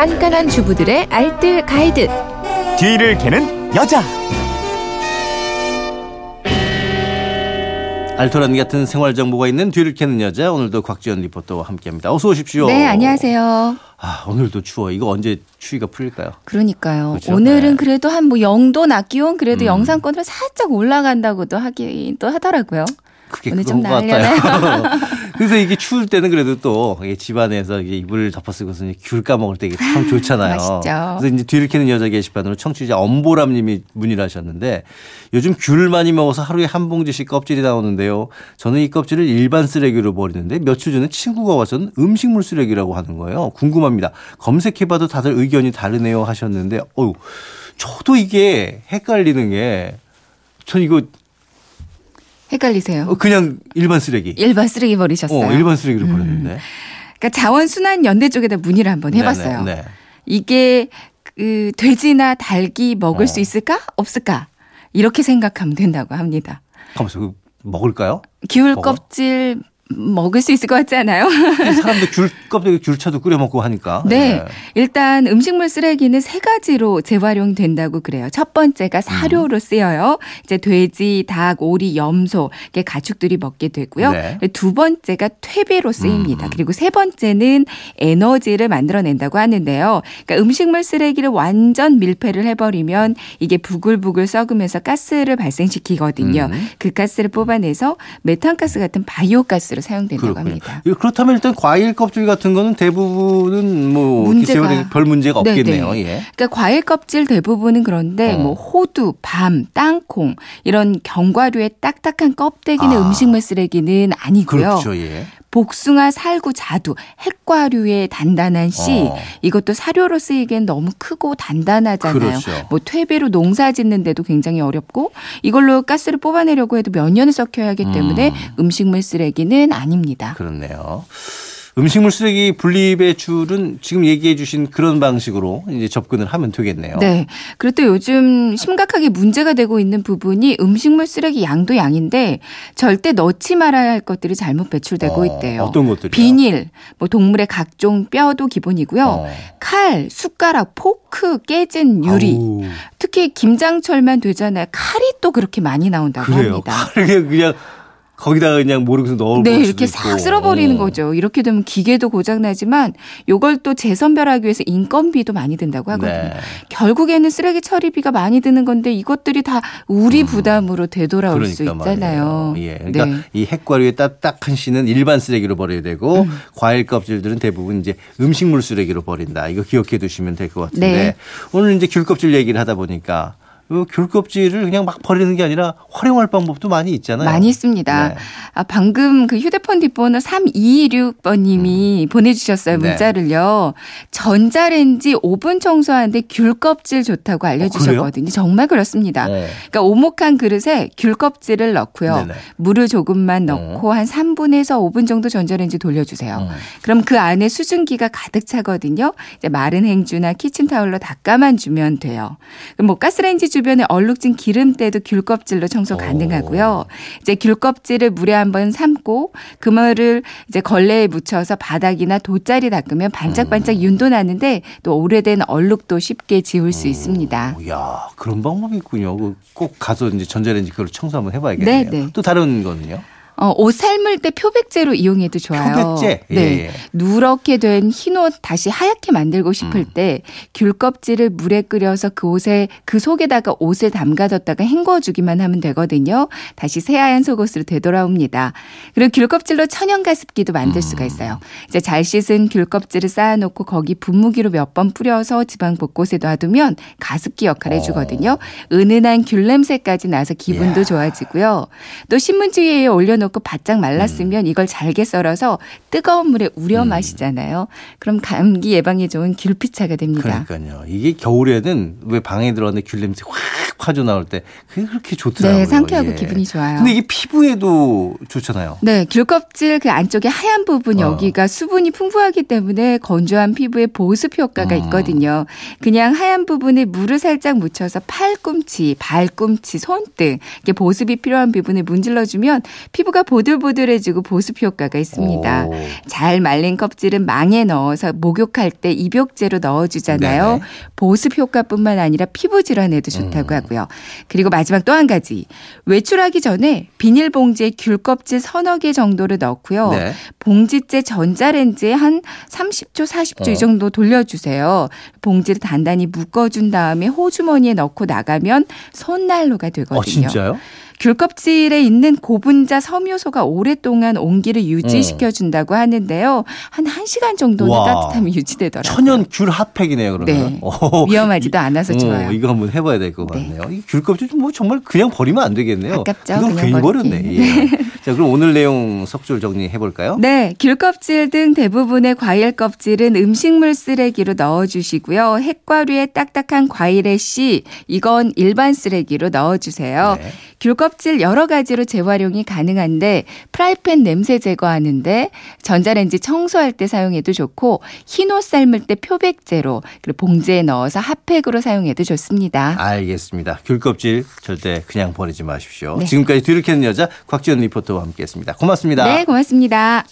깐깐한 주부들의 알뜰 가이드. 뒤를 캐는 여자. 알토란 같은 생활 정보가 있는 뒤를 캐는 여자. 오늘도 곽지현 리포터와 함께합니다. 어서 오십시오. 네, 안녕하세요. 아, 오늘도 추워. 이거 언제 추위가 풀릴까요? 그러니까요. 그렇죠? 오늘은 네. 그래도 한 0도 낮 기온 그래도 영상권으로 살짝 올라간다고도 하긴 또 하더라고요. 그게 오늘 그건 좀 같아요. 그래서 이게 추울 때는 그래도 또 집안에서 이불을 덮어쓰고서 귤 까먹을 때 이게 참 좋잖아요. 맛있죠. 그래서 이제 뒤를 캐는 여자 게시판으로 청취자 엄보람 님이 문의를 하셨는데, 요즘 귤 많이 먹어서 하루에 한 봉지씩 껍질이 나오는데요. 저는 이 껍질을 일반 쓰레기로 버리는데 며칠 전에 친구가 와서는 음식물 쓰레기라고 하는 거예요. 궁금합니다. 검색해봐도 다들 의견이 다르네요 하셨는데, 어휴, 저도 이게 헷갈리는 게, 전 이거 헷갈리세요? 그냥 일반 쓰레기. 일반 쓰레기 버리셨어요? 일반 쓰레기를 버렸는데. 그러니까 자원순환연대 쪽에다 문의를 한번 해봤어요. 네네, 네. 이게 그 돼지나 닭이 먹을 수 있을까? 없을까? 이렇게 생각하면 된다고 합니다. 잠깐만요. 먹을까요? 귤 껍질 먹을 수 있을 것 같지 않아요? 사람들 귤 껍데기 귤차도 끓여 먹고 하니까. 네. 네. 일단 음식물 쓰레기는 세 가지로 재활용된다고 그래요. 첫 번째가 사료로 쓰여요. 이제 돼지, 닭, 오리, 염소, 이게 가축들이 먹게 되고요. 네. 두 번째가 퇴비로 쓰입니다. 그리고 세 번째는 에너지를 만들어낸다고 하는데요. 그러니까 음식물 쓰레기를 완전 밀폐를 해버리면 이게 부글부글 썩으면서 가스를 발생시키거든요. 그 가스를 뽑아내서 메탄가스 같은 바이오가스로 사용된다고 합니다. 그렇다면 일단 과일 껍질 같은 거는 대부분은 뭐 별 문제가 없겠네요. 예. 그러니까 과일 껍질 대부분은 그런데 뭐 호두, 밤, 땅콩 이런 견과류의 딱딱한 껍데기는 음식물 쓰레기는 아니고요. 그렇죠. 예. 복숭아, 살구, 자두, 핵과류의 단단한 씨 이것도 사료로 쓰이기엔 너무 크고 단단하잖아요. 그렇죠. 뭐 퇴비로 농사 짓는데도 굉장히 어렵고 이걸로 가스를 뽑아내려고 해도 몇 년을 썩혀야 하기 때문에 음식물 쓰레기는 아닙니다. 그렇네요. 음식물 쓰레기 분리배출은 지금 얘기해 주신 그런 방식으로 이제 접근을 하면 되겠네요. 네. 그리고 요즘 심각하게 문제가 되고 있는 부분이 음식물 쓰레기 양도 양인데 절대 넣지 말아야 할 것들이 잘못 배출되고 있대요. 어떤 것들이요? 비닐, 뭐 동물의 각종 뼈도 기본이고요. 칼, 숟가락, 포크, 깨진 유리. 아우. 특히 김장철만 되잖아요. 칼이 또 그렇게 많이 나온다고 합니다. 그래요. 그냥. 거기다가 그냥 모르고서 넣어버리고. 네, 이렇게 싹 쓸어버리는 거죠. 이렇게 되면 기계도 고장나지만 이걸 또 재선별하기 위해서 인건비도 많이 든다고 하거든요. 네. 결국에는 쓰레기 처리비가 많이 드는 건데 이것들이 다 우리 부담으로 되돌아올 수 있잖아요. 예, 그러니까 네. 이 핵과류의 딱딱한 씨는 일반 쓰레기로 버려야 되고 과일 껍질들은 대부분 이제 음식물 쓰레기로 버린다. 이거 기억해 두시면 될 것 같은데 네. 오늘 이제 귤 껍질 얘기를 하다 보니까 귤 껍질을 그냥 막 버리는 게 아니라 활용할 방법도 많이 있잖아요. 많이 있습니다. 네. 아, 방금 그 휴대폰 뒷번호 3226번님이 보내주셨어요. 문자를요. 네. 전자레인지 오븐 청소하는데 귤 껍질 좋다고 알려주셨거든요. 정말 그렇습니다. 네. 그러니까 오목한 그릇에 귤 껍질을 넣고요. 네네. 물을 조금만 넣고 한 3분에서 5분 정도 전자레인지 돌려주세요. 그럼 그 안에 수증기가 가득 차거든요. 이제 마른 행주나 키친타올로 닦아만 주면 돼요. 그럼 뭐 가스레인지 주변에 얼룩진 기름때도 귤 껍질로 청소 가능하고요. 이제 귤 껍질을 물에 한번 삶고 그물을 이제 걸레에 묻혀서 바닥이나 돗자리 닦으면 반짝반짝 윤도 나는데 또 오래된 얼룩도 쉽게 지울 수 있습니다. 야, 그런 방법이 있군요. 꼭 가서 이제 전자레인지 그걸 청소 한번 해봐야겠네요. 네네. 또 다른 거는요? 옷 삶을 때 표백제로 이용해도 좋아요. 표백제? 예. 네. 누렇게 된 흰옷 다시 하얗게 만들고 싶을 때 귤 껍질을 물에 끓여서 그 속에다가 옷을 담가뒀다가 헹궈주기만 하면 되거든요. 다시 새하얀 속옷으로 되돌아옵니다. 그리고 귤 껍질로 천연가습기도 만들 수가 있어요. 이제 잘 씻은 귤 껍질을 쌓아놓고 거기 분무기로 몇 번 뿌려서 지방 곳곳에 놔두면 가습기 역할을 해주거든요. 은은한 귤 냄새까지 나서 기분도 좋아지고요. 또 신문지 위에 올려놓고 바짝 말랐으면 이걸 잘게 썰어서 뜨거운 물에 우려 마시잖아요. 그럼 감기 예방에 좋은 귤피차가 됩니다. 그러니까요. 이게 겨울에는 왜 방에 들어왔는데 귤 냄새 확 파져 나올 때 그게 그렇게 좋더라고요. 네, 상쾌하고 예. 기분이 좋아요. 근데 이게 피부에도 좋잖아요. 네, 귤껍질 그 안쪽에 하얀 부분 여기가 수분이 풍부하기 때문에 건조한 피부에 보습 효과가 있거든요. 그냥 하얀 부분에 물을 살짝 묻혀서 팔꿈치, 발꿈치, 손등 이렇게 보습이 필요한 부분을 문질러주면 피부가 보들보들해지고 보습 효과가 있습니다. 오. 잘 말린 껍질은 망에 넣어서 목욕할 때 입욕제로 넣어주잖아요. 네네. 보습 효과뿐만 아니라 피부 질환에도 좋다고 하고요. 그리고 마지막 또 한 가지. 외출하기 전에 비닐봉지에 귤껍질 서너 개 정도를 넣고요. 네. 봉지째 전자레인지에 한 30초, 40초 이 정도 돌려주세요. 봉지를 단단히 묶어준 다음에 호주머니에 넣고 나가면 손난로가 되거든요. 진짜요? 귤껍질에 있는 고분자 섬유소가 오랫동안 온기를 유지시켜준다고 하는데요. 한 1시간 정도는 와, 따뜻함이 유지되더라고요. 천연 귤 핫팩이네요. 그러면. 네. 위험하지도 않아서 좋아요. 이거 한번 해봐야 될 것 같네요. 네. 이 귤껍질 뭐 정말 그냥 버리면 안 되겠네요. 아깝죠. 그냥 괜히 버렸네. 예. 자, 그럼 오늘 내용 석줄 정리해볼까요? 네. 귤껍질 등 대부분의 과일 껍질은 음식물 쓰레기로 넣어주시고요. 핵과류의 딱딱한 과일의 씨, 이건 일반 쓰레기로 넣어주세요. 네. 껍질 여러 가지로 재활용이 가능한데 프라이팬 냄새 제거하는데 전자레인지 청소할 때 사용해도 좋고 흰옷 삶을 때 표백제로 그리고 봉지에 넣어서 핫팩으로 사용해도 좋습니다. 알겠습니다. 귤껍질 절대 그냥 버리지 마십시오. 네. 지금까지 뒤를 캐는 여자 곽지현 리포터와 함께했습니다. 고맙습니다. 네, 고맙습니다.